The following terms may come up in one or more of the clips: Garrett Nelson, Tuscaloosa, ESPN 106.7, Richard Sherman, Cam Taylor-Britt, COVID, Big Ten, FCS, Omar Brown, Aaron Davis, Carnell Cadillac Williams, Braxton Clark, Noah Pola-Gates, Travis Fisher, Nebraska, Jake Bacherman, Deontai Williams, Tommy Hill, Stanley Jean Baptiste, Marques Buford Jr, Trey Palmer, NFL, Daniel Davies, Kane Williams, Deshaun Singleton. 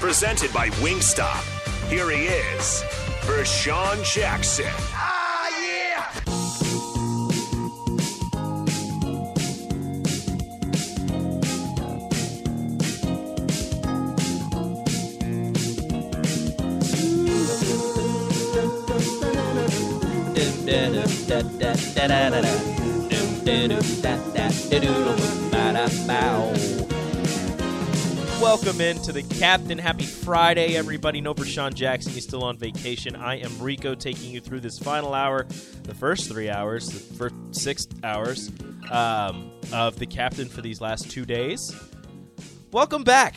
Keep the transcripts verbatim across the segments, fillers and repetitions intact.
Presented by Wingstop. Here he is, Verschawn Jackson. Ah, yeah! Welcome into the captain. Happy Friday, everybody. No, Verschawn Jackson is still on vacation. I am Rico, taking you through this final hour, the first three hours, the first six hours um, of the captain for these last two days. Welcome back.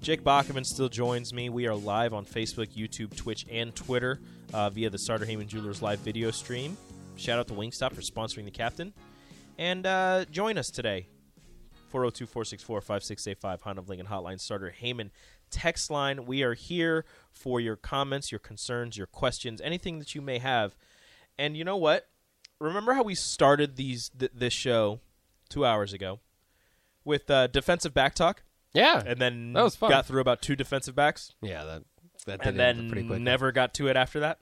Jake Bacherman still joins me. We are live on Facebook, YouTube, Twitch, and Twitter uh, via the Sartor Hamann Jewelers live video stream. Shout out to Wingstop for sponsoring the captain. And uh, join us today, four oh two, four six four, five six eight five, Honda of Lincoln Hotline, Sartor Hamann text line. We are here for your comments, your concerns, your questions, anything that you may have. And you know what? Remember how we started these th- this show two hours ago with uh, defensive back talk? Yeah, and then that was fun. Got through about two defensive backs. Yeah, that that did and then pretty quick. Never got to it after that.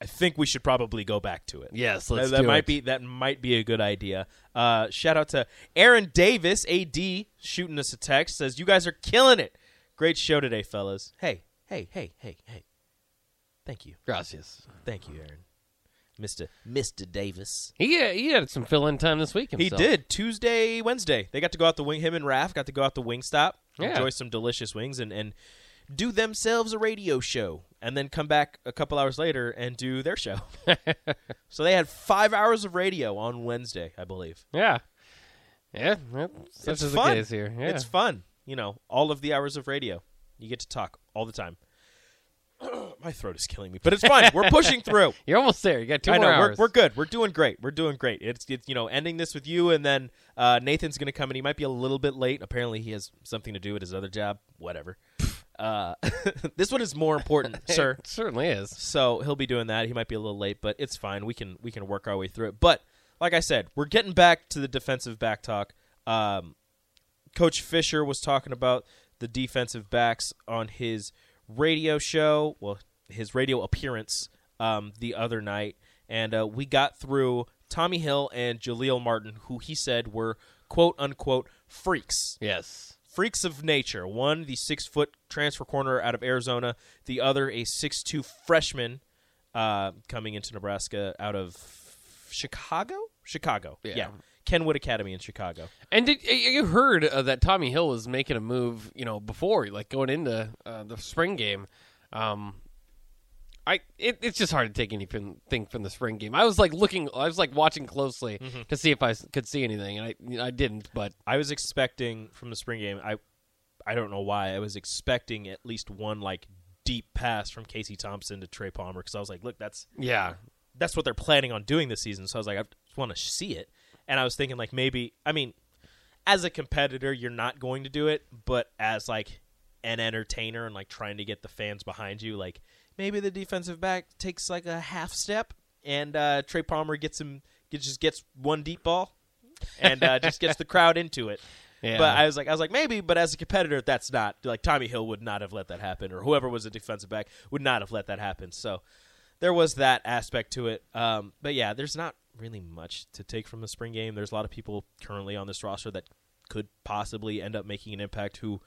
I think we should probably go back to it. Yes, let's. That, that do might it. be that might be a good idea. Uh, shout out to Aaron Davis, A D, shooting us a text. Says you guys are killing it. Great show today, fellas. Hey, hey, hey, hey, hey. Thank you. Gracias. Thank you, Aaron. Mister Mister Davis. He uh, he had some fill-in time this week himself. He did. Tuesday, Wednesday. They got to go out the wing. Him and Raph got to go out the Wingstop, yeah. enjoy some delicious wings, and, and do themselves a radio show, and then come back a couple hours later and do their show. So they had five hours of radio on Wednesday, I believe. Yeah. Yeah. Such is the case here. Yeah. It's fun. You know, all of the hours of radio. You get to talk all the time. My throat is killing me, but it's fine. We're pushing through. You're almost there. You got two I more know. hours. We're, we're good. We're doing great. We're doing great. It's, it's you know, ending this with you, and then uh, Nathan's going to come, and he might be a little bit late. Apparently, he has something to do at his other job. Whatever. Uh, this one is more important, sir. It certainly is. So he'll be doing that. He might be a little late, but it's fine. We can we can work our way through it. But like I said, we're getting back to the defensive back talk. Um, Coach Fisher was talking about the defensive backs on his radio show, well, his radio appearance um, the other night, and uh, we got through Tommy Hill and Jaleel Martin, who he said were quote-unquote freaks. Yes. Freaks of nature. One, the six-foot transfer corner out of Arizona. The other, a six two freshman uh, coming into Nebraska out of Chicago? Chicago, yeah. yeah. Kenwood Academy in Chicago. And did, you heard uh, that Tommy Hill was making a move, you know, before, like going into uh, the spring game. Um, I it, it's just hard to take anything from the spring game. I was like looking, I was like watching closely mm-hmm. to see if I could see anything, and I I didn't. But I was expecting from the spring game. I I don't know why. I was expecting at least one like deep pass from Casey Thompson to Trey Palmer, because I was like, look, that's yeah, that's what they're planning on doing this season. So I was like, I want to see it. And I was thinking, like, maybe, I mean, as a competitor, you're not going to do it, but as, like, an entertainer and, like, trying to get the fans behind you, like, maybe the defensive back takes, like, a half step, and uh, Trey Palmer gets him, just gets one deep ball and uh, just gets the crowd into it. Yeah. But I was like, I was like, maybe, but as a competitor, that's not, like, Tommy Hill would not have let that happen, or whoever was a defensive back would not have let that happen. So there was that aspect to it. Um, but, yeah, there's not really much to take from the spring game. There's a lot of people currently on this roster that could possibly end up making an impact who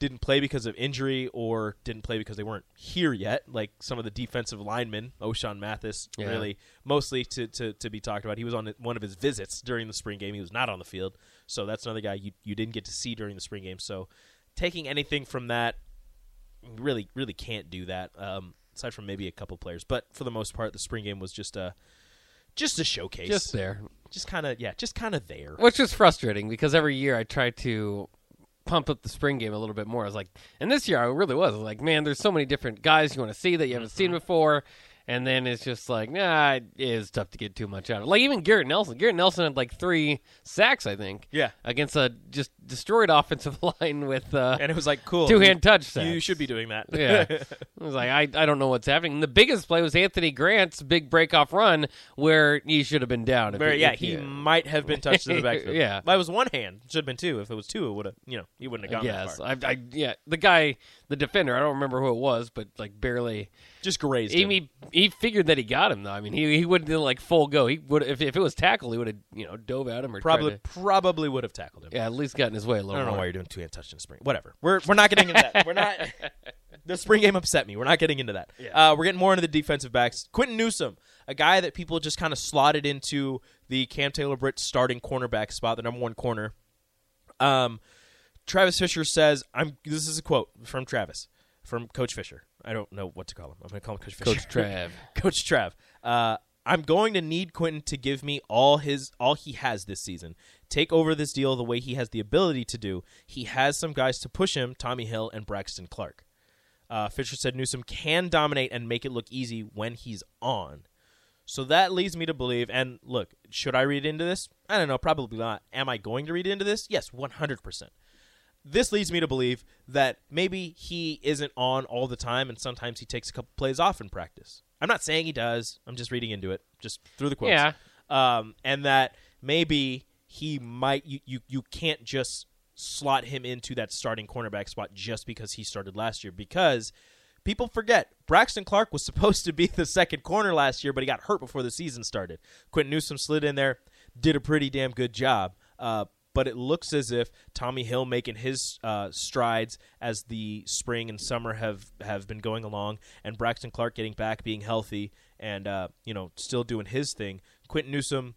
didn't play because of injury or didn't play because they weren't here yet, like some of the defensive linemen, O'Shawn Mathis, yeah. really, mostly to, to, to be talked about. He was on one of his visits during the spring game. He was not on the field, so that's another guy you, you didn't get to see during the spring game. So taking anything from that, really, really can't do that, um, aside from maybe a couple players. But for the most part, the spring game was just a Just a showcase. Just there. Just kind of, yeah, just kind of there. Which is frustrating because every year I try to pump up the spring game a little bit more. I was like, and this year I really was, I was like, man, there's so many different guys you want to see that you haven't mm-hmm. seen before. And then it's just like, nah, it is tough to get too much out of it. Like even Garrett Nelson. Garrett Nelson had like three sacks, I think. Yeah. Against a just destroyed offensive line with uh, and it was like, cool. Two-hand touch sacks. You should be doing that. Yeah. I was like, I, I don't know what's happening. And the biggest play was Anthony Grant's big breakoff run where he should have been down. Very, it, yeah, he, he might have been touched in the backfield. Yeah. That was one hand. Should have been two. If it was two, it would have, you know, he wouldn't have gone yes, that far. I, I, yeah. The guy, the defender, I don't remember who it was, but like barely. Just grazed him. He, he figured that he got him, though. I mean, he he wouldn't do like full go. He would if if it was tackle, he would have you know dove at him or probably to, probably would have tackled him. Yeah, at least got in his way a little. I don't more. know why you're doing two hand touch in the spring. Whatever. We're we're not getting into that. We're not. The spring game upset me. We're not getting into that. Yeah. Uh, we're getting more into the defensive backs. Quinton Newsome, a guy that people just kind of slotted into the Cam Taylor-Britt starting cornerback spot, the number one corner. Um, Travis Fisher says, "I'm." This is a quote from Travis, from Coach Fisher. I don't know what to call him. I'm going to call him Coach Fisher. Coach Trav. Coach Trav. Uh, I'm going to need Quinton to give me all his, all he has this season. Take over this deal the way he has the ability to do. He has some guys to push him, Tommy Hill and Braxton Clark. Uh, Fisher said Newsome can dominate and make it look easy when he's on. So that leads me to believe, and look, should I read into this? I don't know, probably not. Am I going to read into this? Yes, one hundred percent. This leads me to believe that maybe he isn't on all the time and sometimes he takes a couple plays off in practice. I'm not saying he does. I'm just reading into it, just through the quotes. Yeah. Um, and that maybe he might you, – you, you can't just slot him into that starting cornerback spot just because he started last year, because people forget Braxton Clark was supposed to be the second corner last year, but he got hurt before the season started. Quinton Newsome slid in there, did a pretty damn good job. Uh But it looks as if Tommy Hill making his uh, strides as the spring and summer have, have been going along, and Braxton Clark getting back, being healthy, and uh, you know still doing his thing. Quinton Newsome,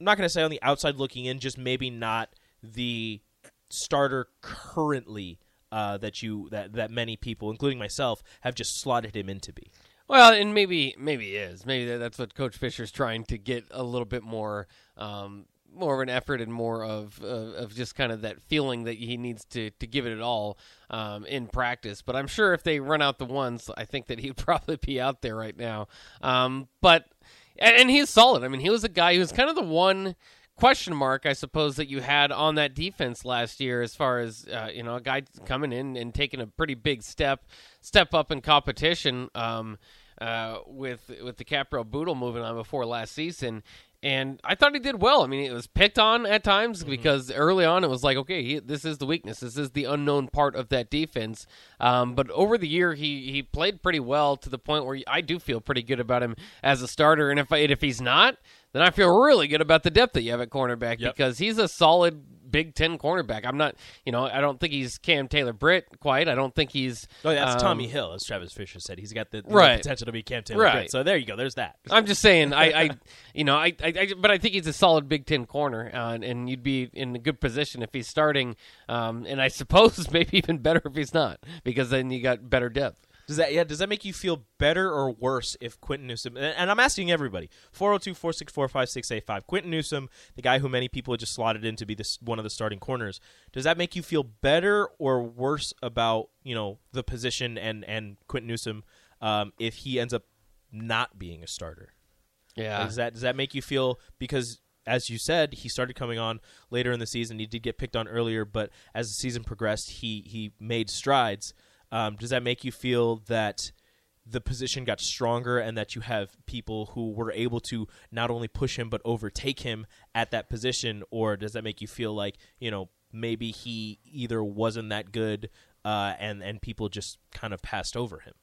I'm not going to say on the outside looking in, just maybe not the starter currently uh, that you that, that many people, including myself, have just slotted him in to be. Well, and maybe maybe it is. Maybe that's what Coach Fisher's trying to get a little bit more. Um, more of an effort and more of uh, of just kind of that feeling that he needs to, to give it at all um, in practice. But I'm sure if they run out the ones, I think that he'd probably be out there right now. Um, but and, and he's solid. I mean, he was a guy who was kind of the one question mark, I suppose, that you had on that defense last year as far as, uh, you know, a guy coming in and taking a pretty big step, step up in competition um, uh, with, with the Caprell Boodle moving on before last season. And I thought he did well. I mean, it was picked on at times mm-hmm. because early on it was like, okay, he, this is the weakness. This is the unknown part of that defense. Um, but over the year, he he played pretty well to the point where I do feel pretty good about him as a starter. And if I, if he's not, then I feel really good about the depth that you have at cornerback yep. because he's a solid Big Ten cornerback. I'm not, you know, I don't think he's Cam Taylor-Britt quite. I don't think he's... Oh, that's um, Tommy Hill, as Travis Fisher said. He's got the, the right. potential to be Cam Taylor-Britt. Right. So there you go. There's that. I'm just saying, I, I, you know, I, I, I, but I think he's a solid Big Ten corner, uh, and, and you'd be in a good position if he's starting, um, and I suppose maybe even better if he's not, because then you got better depth. Does that yeah? Does that make you feel better or worse if Quinton Newsome, and, and I'm asking everybody, four oh two, four six four, five six eight five, Quinton Newsome, the guy who many people just slotted in to be this, one of the starting corners, does that make you feel better or worse about, you know, the position and, and Quinton Newsome um, if he ends up not being a starter? Yeah. Does that, does that make you feel, because as you said, he started coming on later in the season, he did get picked on earlier, but as the season progressed, he he made strides. Um, does that make you feel that the position got stronger and that you have people who were able to not only push him but overtake him at that position? Or does that make you feel like, you know, maybe he either wasn't that good uh, and, and people just kind of passed over him?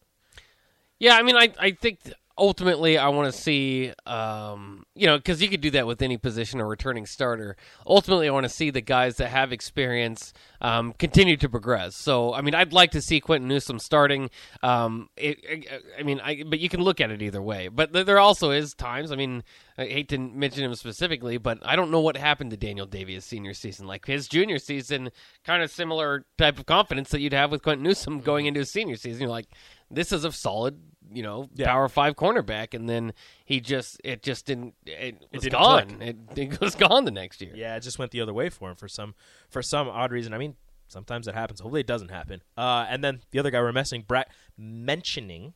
Yeah, I mean, I, I think th- ultimately I want to see, um, you know, because you could do that with any position or returning starter. Ultimately, I want to see the guys that have experience um, continue to progress. So, I mean, I'd like to see Quinton Newsome starting. Um, it, it, I mean, I, but you can look at it either way. But there also is times, I mean, I hate to mention him specifically, but I don't know what happened to Daniel Davies' senior season. Like his junior season, kind of similar type of confidence that you'd have with Quinton Newsome going into his senior season. You're like, this is a solid, you know, yeah. power five cornerback, and then he just it just didn't it, it was didn't gone. It, it was gone the next year. Yeah, it just went the other way for him for some for some odd reason. I mean, Sometimes that happens. Hopefully it doesn't happen. Uh, and then the other guy we're messing, Bra- mentioning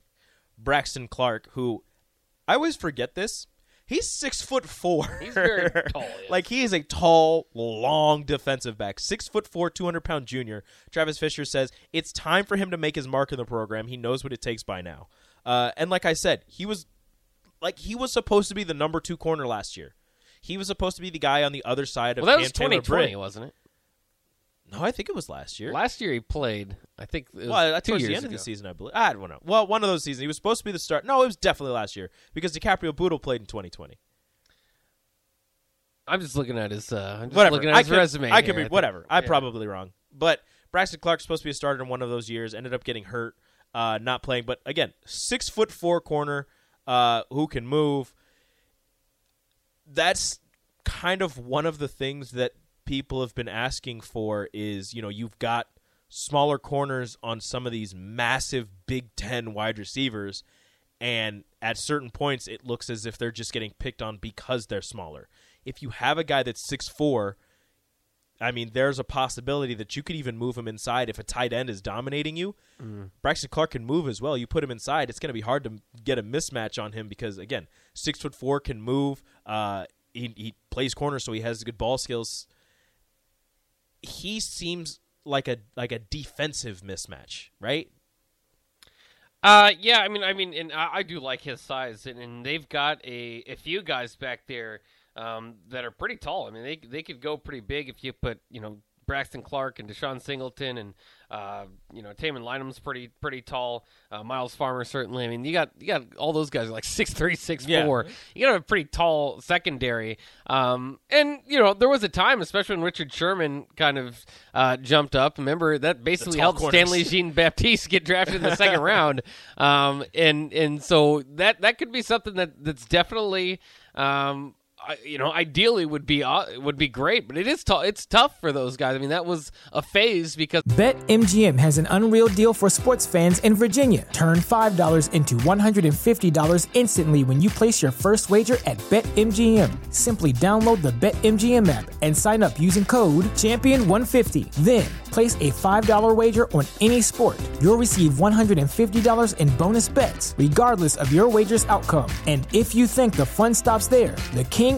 Braxton Clark, who I always forget this. He's six foot four. He's very tall. Yes. Like, he is a tall, long defensive back. Six foot four, two hundred pound junior. Travis Fisher says it's time for him to make his mark in the program. He knows what it takes by now. Uh, and like I said, he was like he was supposed to be the number two corner last year. He was supposed to be the guy on the other side of Cam Taylor-Britt. Well, that was twenty twenty, wasn't it? No, I think it was last year. Last year he played, I think, it was well, two towards years the end ago. Of the season, I believe. I don't know. Well, one of those seasons. He was supposed to be the start. No, it was definitely last year because DiCaprio Boodle played in twenty twenty. I'm just looking at his, uh, I'm just whatever. Looking at his I could, resume. I could here, be, I whatever. I'm yeah. probably wrong. But Braxton Clark's supposed to be a starter in one of those years, ended up getting hurt, uh, not playing. But again, six foot four corner uh, who can move. That's kind of one of the things that people have been asking for is, you know, you've got smaller corners on some of these massive Big Ten wide receivers, and at certain points it looks as if they're just getting picked on because they're smaller. If you have a guy that's six foot four, I mean, there's a possibility that you could even move him inside if a tight end is dominating you. Mm. Braxton Clark can move as well. You put him inside, it's going to be hard to get a mismatch on him because, again, six foot four can move. Uh, he, he plays corner, so he has good ball skills. He seems like a like a defensive mismatch, right? Uh, yeah. I mean, I mean, and I, I do like his size, and, and they've got a, a few guys back there. Um, that are pretty tall. I mean, they they could go pretty big if you put, you know, Braxton Clark and Deshaun Singleton and uh, you know, Taman Lynham's pretty pretty tall. Uh, Miles Farmer certainly. I mean, you got you got all those guys are like six three, six four. Yeah. You got to have a pretty tall secondary. Um, and you know, there was a time, especially when Richard Sherman kind of uh, jumped up. Remember that basically helped corners. Stanley Jean Baptiste get drafted in the second round. Um, and and so that that could be something that that's definitely. Um, I, you know, ideally would be uh, would be great, but it is t- it's tough for those guys. I mean, that was a phase because BetMGM has an unreal deal for sports fans in Virginia. Turn five dollars into one hundred fifty dollars instantly when you place your first wager at BetMGM. Simply download the BetMGM app and sign up using code champion one fifty. Then place a five dollar wager on any sport. You'll receive one hundred fifty dollars in bonus bets regardless of your wager's outcome. And if you think the fun stops there, the king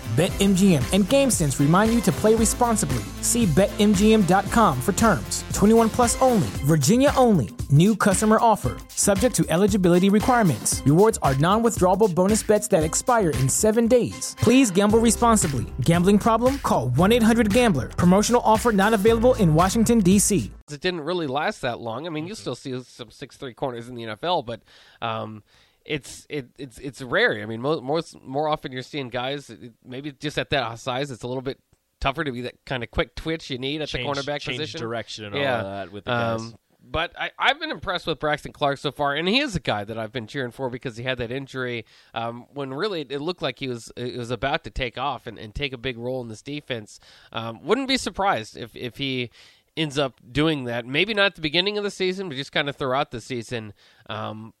BetMGM and GameSense remind you to play responsibly. See bet M G M dot com for terms. twenty-one plus only. Virginia only. New customer offer. Subject to eligibility requirements. Rewards are non-withdrawable bonus bets that expire in seven days. Please gamble responsibly. Gambling problem? Call one eight hundred gambler. Promotional offer not available in Washington, D C It didn't really last that long. I mean, you still see some six three corners in the N F L, but... Um, It's it it's it's rare. I mean, most most more often you're seeing guys it, maybe just at that size. It's a little bit tougher to be that kind of quick twitch you need at change, the cornerback change position, direction, and yeah. all that with the guys. Um, But I, I've been impressed with Braxton Clark so far, and he is a guy that I've been cheering for because he had that injury um, when really it looked like he was it was about to take off and, and take a big role in this defense. Um, wouldn't be surprised if if he ends up doing that. Maybe not at the beginning of the season, but just kind of throughout the season. Um,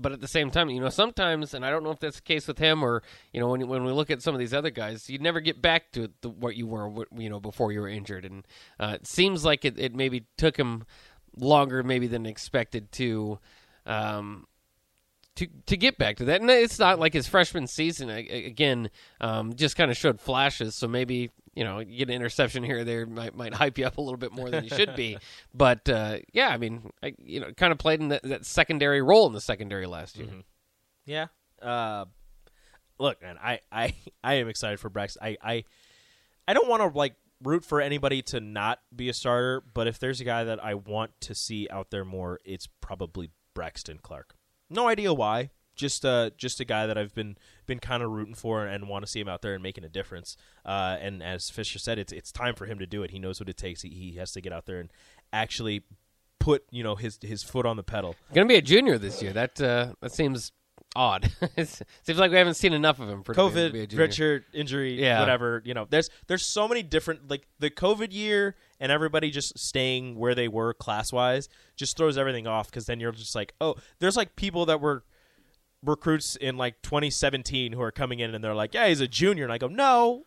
But at the same time, you know, sometimes, and I don't know if that's the case with him or, you know, when when we look at some of these other guys, you never get back to the, what you were, what, you know, before you were injured. And uh, it seems like it, it maybe took him longer maybe than expected to um, to to get back to that. And it's not like his freshman season, again, um, just kind of showed flashes. So maybe, you know, you get an interception here or there might might hype you up a little bit more than you should be. But, uh, yeah, I mean, I, you know, kind of played in that, that secondary role in the secondary last year. Mm-hmm. Yeah. Uh, look, man, I, I, I am excited for Braxton. I, I, I don't want to, like, root for anybody to not be a starter, but if there's a guy that I want to see out there more, it's probably Braxton Clark. No idea why. Just uh, just a guy that I've been been kind of rooting for and want to see him out there and making a difference. Uh, and as Fisher said, it's it's time for him to do it. He knows what it takes. He, he has to get out there and actually put, you know, his his foot on the pedal. Going to be a junior this year. That uh, that seems odd. Seems like we haven't seen enough of him. For COVID, Richard, injury, yeah. whatever. You know, there's there's so many different, like the COVID year and everybody just staying where they were class wise just throws everything off, because then you're just like, oh, there's like people that were recruits in like twenty seventeen who are coming in and they're like, yeah, he's a junior, and I go, no,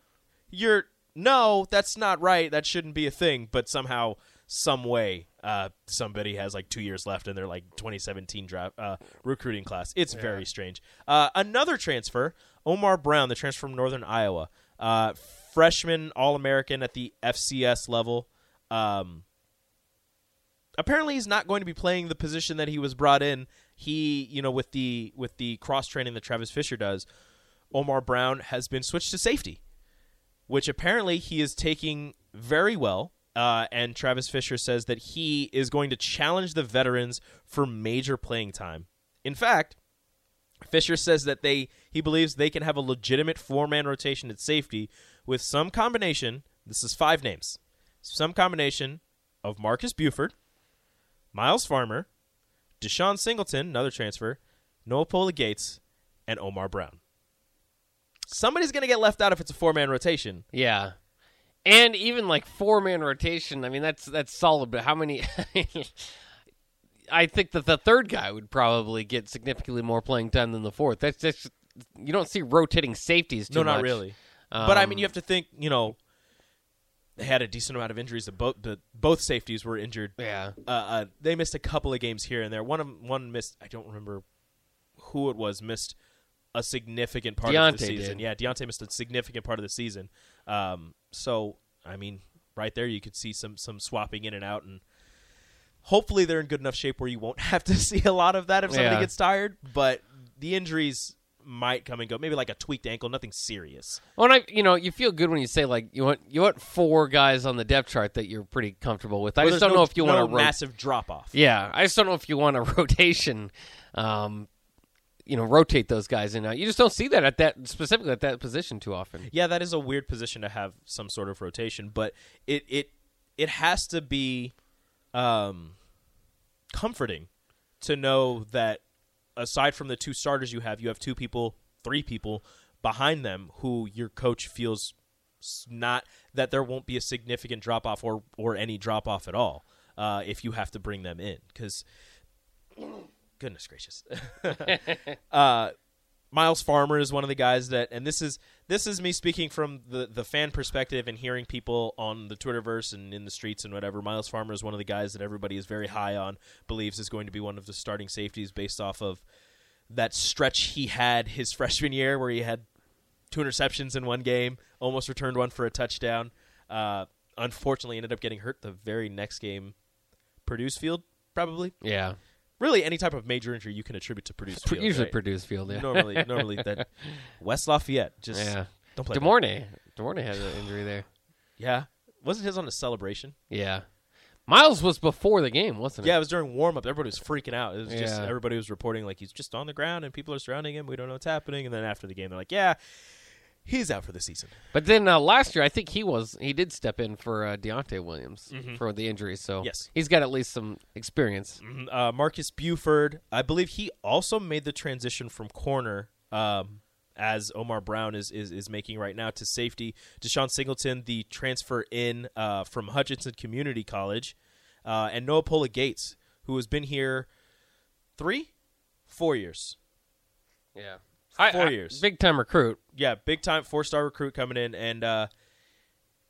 you're no, that's not right. That shouldn't be a thing. But somehow, some way, uh, somebody has like two years left in their like twenty seventeen draft uh, recruiting class. It's yeah. very strange. Uh, another transfer, Omar Brown, the transfer from Northern Iowa, uh, freshman All-American at the F C S level. Um, apparently, he's not going to be playing the position that he was brought in. He, you know, with the with the cross training that Travis Fisher does, Omar Brown has been switched to safety, which apparently he is taking very well. Uh, and Travis Fisher says that he is going to challenge the veterans for major playing time. In fact, Fisher says that they he believes they can have a legitimate four-man rotation at safety with some combination, this is five names, some combination of Marques Buford, Miles Farmer, Deshaun Singleton, another transfer, Noah Pola-Gates, and Omar Brown. Somebody's going to get left out if it's a four-man rotation. Yeah. And even like four man rotation, I mean that's that's solid. But how many? I think that the third guy would probably get significantly more playing time than the fourth. That's just, you don't see rotating safeties too much. No, not really. Um, but I mean, you have to think. You know, they had a decent amount of injuries. That both the, both safeties were injured. Yeah. Uh, uh, they missed a couple of games here and there. One of them, one missed. I don't remember who it was. Missed a significant part Deontai of the season. Did. Yeah, Deontai missed a significant part of the season. Um, so, I mean, right there you could see some some swapping in and out, and hopefully they're in good enough shape where you won't have to see a lot of that if somebody yeah. gets tired, but the injuries might come and go. Maybe like a tweaked ankle, nothing serious. Well, and I, you know, you feel good when you say like you want you want four guys on the depth chart that you're pretty comfortable with. I well, just don't no, know if you no want a ro- massive drop off. Yeah, I just don't know if you want a rotation. Um, you know, rotate those guys in. You just don't see that at that specifically at that position too often. Yeah, that is a weird position to have some sort of rotation, but it it it has to be um, comforting to know that aside from the two starters you have, you have two people, three people behind them who your coach feels not that there won't be a significant drop off or or any drop off at all uh, if you have to bring them in, because. Goodness gracious. uh, Miles Farmer is one of the guys that, and this is this is me speaking from the, the fan perspective and hearing people on the Twitterverse and in the streets and whatever. Miles Farmer is one of the guys that everybody is very high on, believes is going to be one of the starting safeties based off of that stretch he had his freshman year where he had two interceptions in one game, almost returned one for a touchdown. Uh, unfortunately, ended up getting hurt the very next game. Produce Field, probably. Yeah. Really, any type of major injury you can attribute to Produce Field. Usually right? Produce Field, yeah. Normally, normally that West Lafayette just yeah. don't play. DeMornay. DeMornay had an injury there. Yeah. Wasn't his on a celebration? Yeah. Miles was before the game, wasn't it? Yeah, it was during warm-up. Everybody was freaking out. It was yeah. just everybody was reporting like he's just on the ground and people are surrounding him. We don't know what's happening. And then after the game, they're like, yeah, he's out for the season. But then uh, last year, I think he was he did step in for uh, Deontai Williams mm-hmm. for the injury, so yes. he's got at least some experience. Mm-hmm. Uh, Marques Buford, I believe he also made the transition from corner, um, as Omar Brown is, is is making right now, to safety. Deshaun Singleton, the transfer in uh, from Hutchinson Community College, uh, and Noah Pola-Gates, who has been here three, four years. Yeah. Four I, I, years. Big-time recruit. Yeah, big-time four-star recruit coming in. And, uh,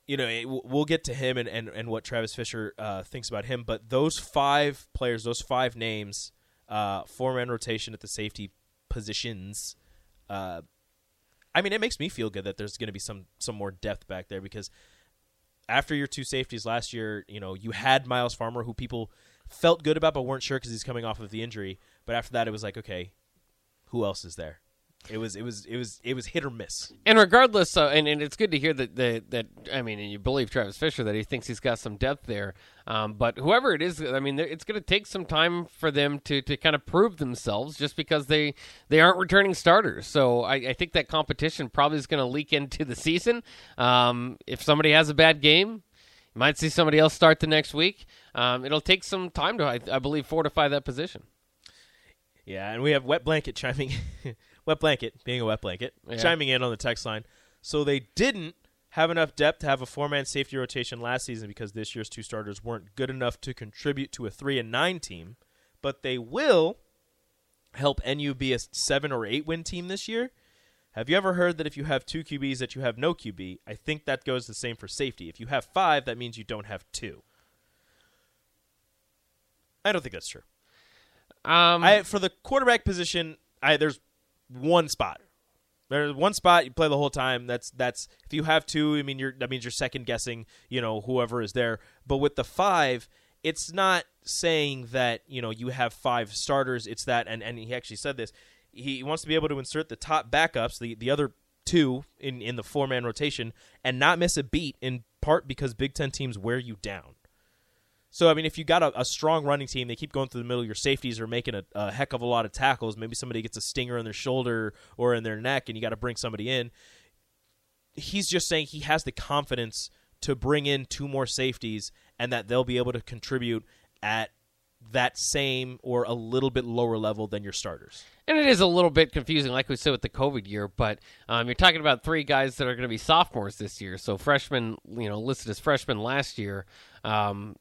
you know, it, we'll get to him and, and, and what Travis Fisher uh, thinks about him. But those five players, those five names, uh, four-man rotation at the safety positions, uh, I mean, it makes me feel good that there's going to be some, some more depth back there, because after your two safeties last year, you know, you had Miles Farmer, who people felt good about but weren't sure because he's coming off of the injury. But after that, it was like, okay, who else is there? It was it was it was it was hit or miss. And regardless, uh, and, and it's good to hear that that, that I mean, and you believe Travis Fisher that he thinks he's got some depth there. Um, but whoever it is, I mean, it's going to take some time for them to, to kind of prove themselves, just because they, they aren't returning starters. So I, I think that competition probably is going to leak into the season. Um, if somebody has a bad game, you might see somebody else start the next week. Um, it'll take some time to I, I believe fortify that position. Yeah, and we have Wet Blanket chiming Wet Blanket, being a wet blanket, yeah. chiming in on the text line. So they didn't have enough depth to have a four-man safety rotation last season because this year's two starters weren't good enough to contribute to a three and nine team, but they will help N U be a seven or eight win team this year. Have you ever heard that if you have two Q Bs that you have no Q B? I think that goes the same for safety. If you have five, that means you don't have two. I don't think that's true. Um, I, for the quarterback position, I, there's one spot. There's one spot you play the whole time. That's that's if you have two, I mean, you're that means you're second guessing, you know, whoever is there. But with the five, it's not saying that, you know, you have five starters. It's that, and, and he actually said this. He wants to be able to insert the top backups, the, the other two in, in the four man rotation, and not miss a beat. In part because Big Ten teams wear you down. So, I mean, if you got a, a strong running team, they keep going through the middle, your safeties are making a, a heck of a lot of tackles. Maybe somebody gets a stinger in their shoulder or in their neck, and you got to bring somebody in. He's just saying he has the confidence to bring in two more safeties and that they'll be able to contribute at that same or a little bit lower level than your starters. And it is a little bit confusing, like we said with the COVID year, but um, you're talking about three guys that are going to be sophomores this year. So freshmen, you know, listed as freshmen last year, um,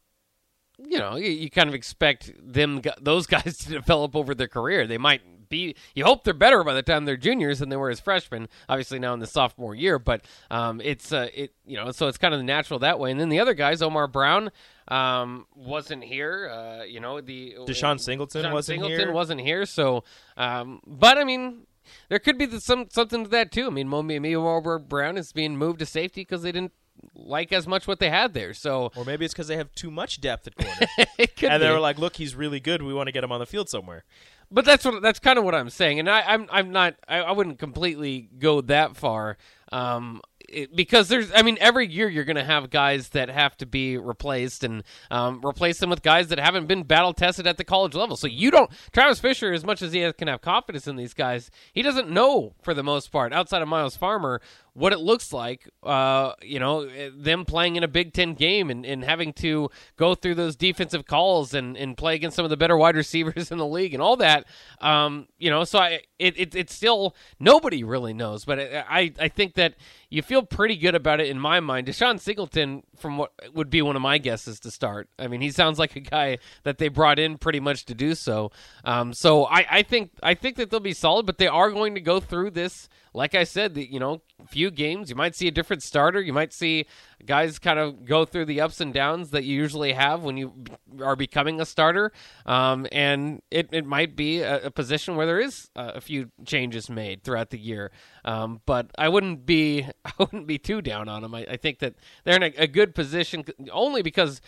you know, you, you kind of expect them, those guys to develop over their career. They might be, you hope they're better by the time they're juniors than they were as freshmen, obviously now in the sophomore year, but um, it's, uh, it, you know, so it's kind of natural that way. And then the other guys, Omar Brown um, wasn't here, uh, you know, the Deshaun Singleton Deshaun wasn't Singleton here. wasn't here. So, um, but I mean, there could be the, some, something to that too. I mean, maybe Omar Brown is being moved to safety because they didn't like as much what they had there. So, or maybe it's because they have too much depth at corner. It could and be. They were like, look, he's really good. We want to get him on the field somewhere. But that's what that's kind of what I'm saying. And I, I'm I'm not I, I wouldn't completely go that far um, it, because there's I mean, every year you're going to have guys that have to be replaced and um, replace them with guys that haven't been battle tested at the college level. So you don't Travis Fisher, as much as he has, can have confidence in these guys, he doesn't know for the most part outside of Miles Farmer what it looks like, uh, you know, them playing in a Big Ten game and, and having to go through those defensive calls and, and play against some of the better wide receivers in the league and all that. Um, you know, so I, it, it, it's still nobody really knows, but I, I think that you feel pretty good about it in my mind. Deshaun Singleton, from what would be one of my guesses to start. I mean, he sounds like a guy that they brought in pretty much to do so. Um, so I, I think, I think that they'll be solid, but they are going to go through this. Like I said, the, you know, few games, you might see a different starter. You might see guys kind of go through the ups and downs that you usually have when you are becoming a starter. Um, and it, it might be a, a position where there is a, a few changes made throughout the year. Um, but I wouldn't be, I wouldn't be too down on them. I, I think that they're in a, a good position only because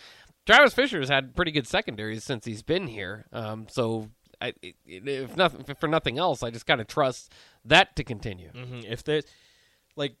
Travis Fisher has had pretty good secondaries since he's been here. Um, so I, if nothing, if for nothing else, I just kind of trust that to continue. Mm-hmm. If there's, like,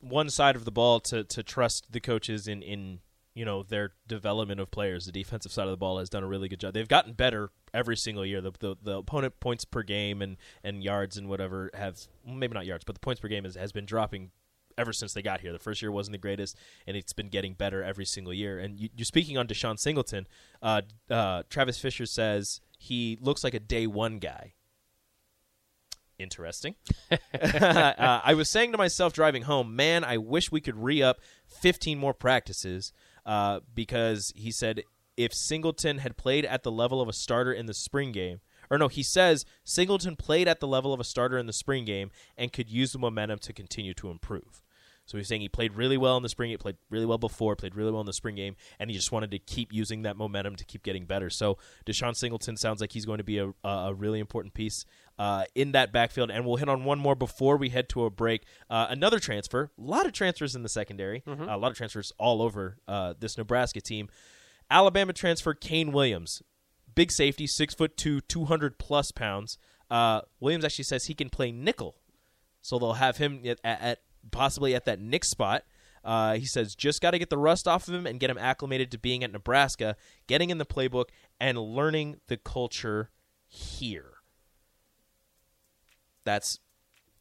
one side of the ball to, to trust the coaches in, in, you know, their development of players. The defensive side of the ball has done a really good job. They've gotten better every single year. The the, the opponent points per game and, and yards and whatever have, maybe not yards, but the points per game has, has been dropping ever since they got here. The first year wasn't the greatest, and it's been getting better every single year. And you, you're speaking on Deshaun Singleton. Uh, uh, Travis Fisher says he looks like a day one guy. Interesting. uh, I was saying to myself driving home, man, I wish we could re-up fifteen more practices uh, because he said if Singleton had played at the level of a starter in the spring game, or no, he says Singleton played at the level of a starter in the spring game and could use the momentum to continue to improve. So he's saying he played really well in the spring. He played really well before, played really well in the spring game, and he just wanted to keep using that momentum to keep getting better. So Deshaun Singleton sounds like he's going to be a, a really important piece uh, in that backfield. And we'll hit on one more before we head to a break. Uh, another transfer, a lot of transfers in the secondary, mm-hmm. a lot of transfers all over uh, this Nebraska team. Alabama transfer Kane Williams, big safety, six foot two, two hundred plus pounds. Uh, Williams actually says he can play nickel, so they'll have him at, at possibly at that Nick spot. Uh, he says, just got to get the rust off of him and get him acclimated to being at Nebraska, getting in the playbook, and learning the culture here. That's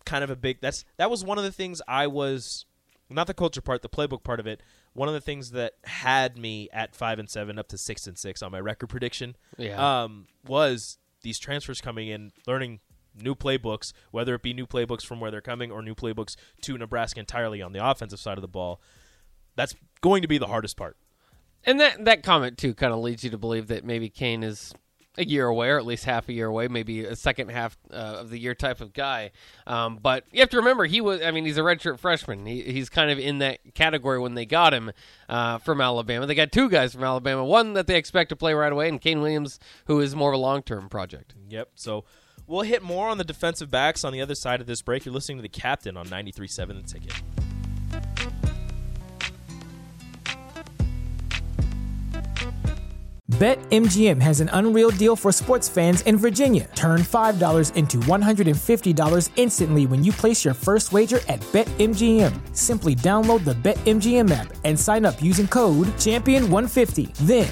kind of a big... That's That was one of the things I was... Not the culture part, the playbook part of it. One of the things that had me at five and seven up to six and six on my record prediction yeah. um, was these transfers coming in, learning new playbooks, whether it be new playbooks from where they're coming or new playbooks to Nebraska entirely on the offensive side of the ball. That's going to be the hardest part. And that, that comment, too, kind of leads you to believe that maybe Kane is a year away, or at least half a year away, maybe a second half uh, of the year type of guy. Um, but you have to remember, he was, I mean, he's a redshirt freshman. He, he's kind of in that category when they got him uh, from Alabama. They got two guys from Alabama, one that they expect to play right away, and Kane Williams, who is more of a long-term project. Yep, so we'll hit more on the defensive backs on the other side of this break. You're listening to The Captain on ninety-three point seven The Ticket. BetMGM has an unreal deal for sports fans in Virginia. Turn five dollars into one hundred fifty dollars instantly when you place your first wager at BetMGM. Simply download the BetMGM app and sign up using code champion one fifty. Then,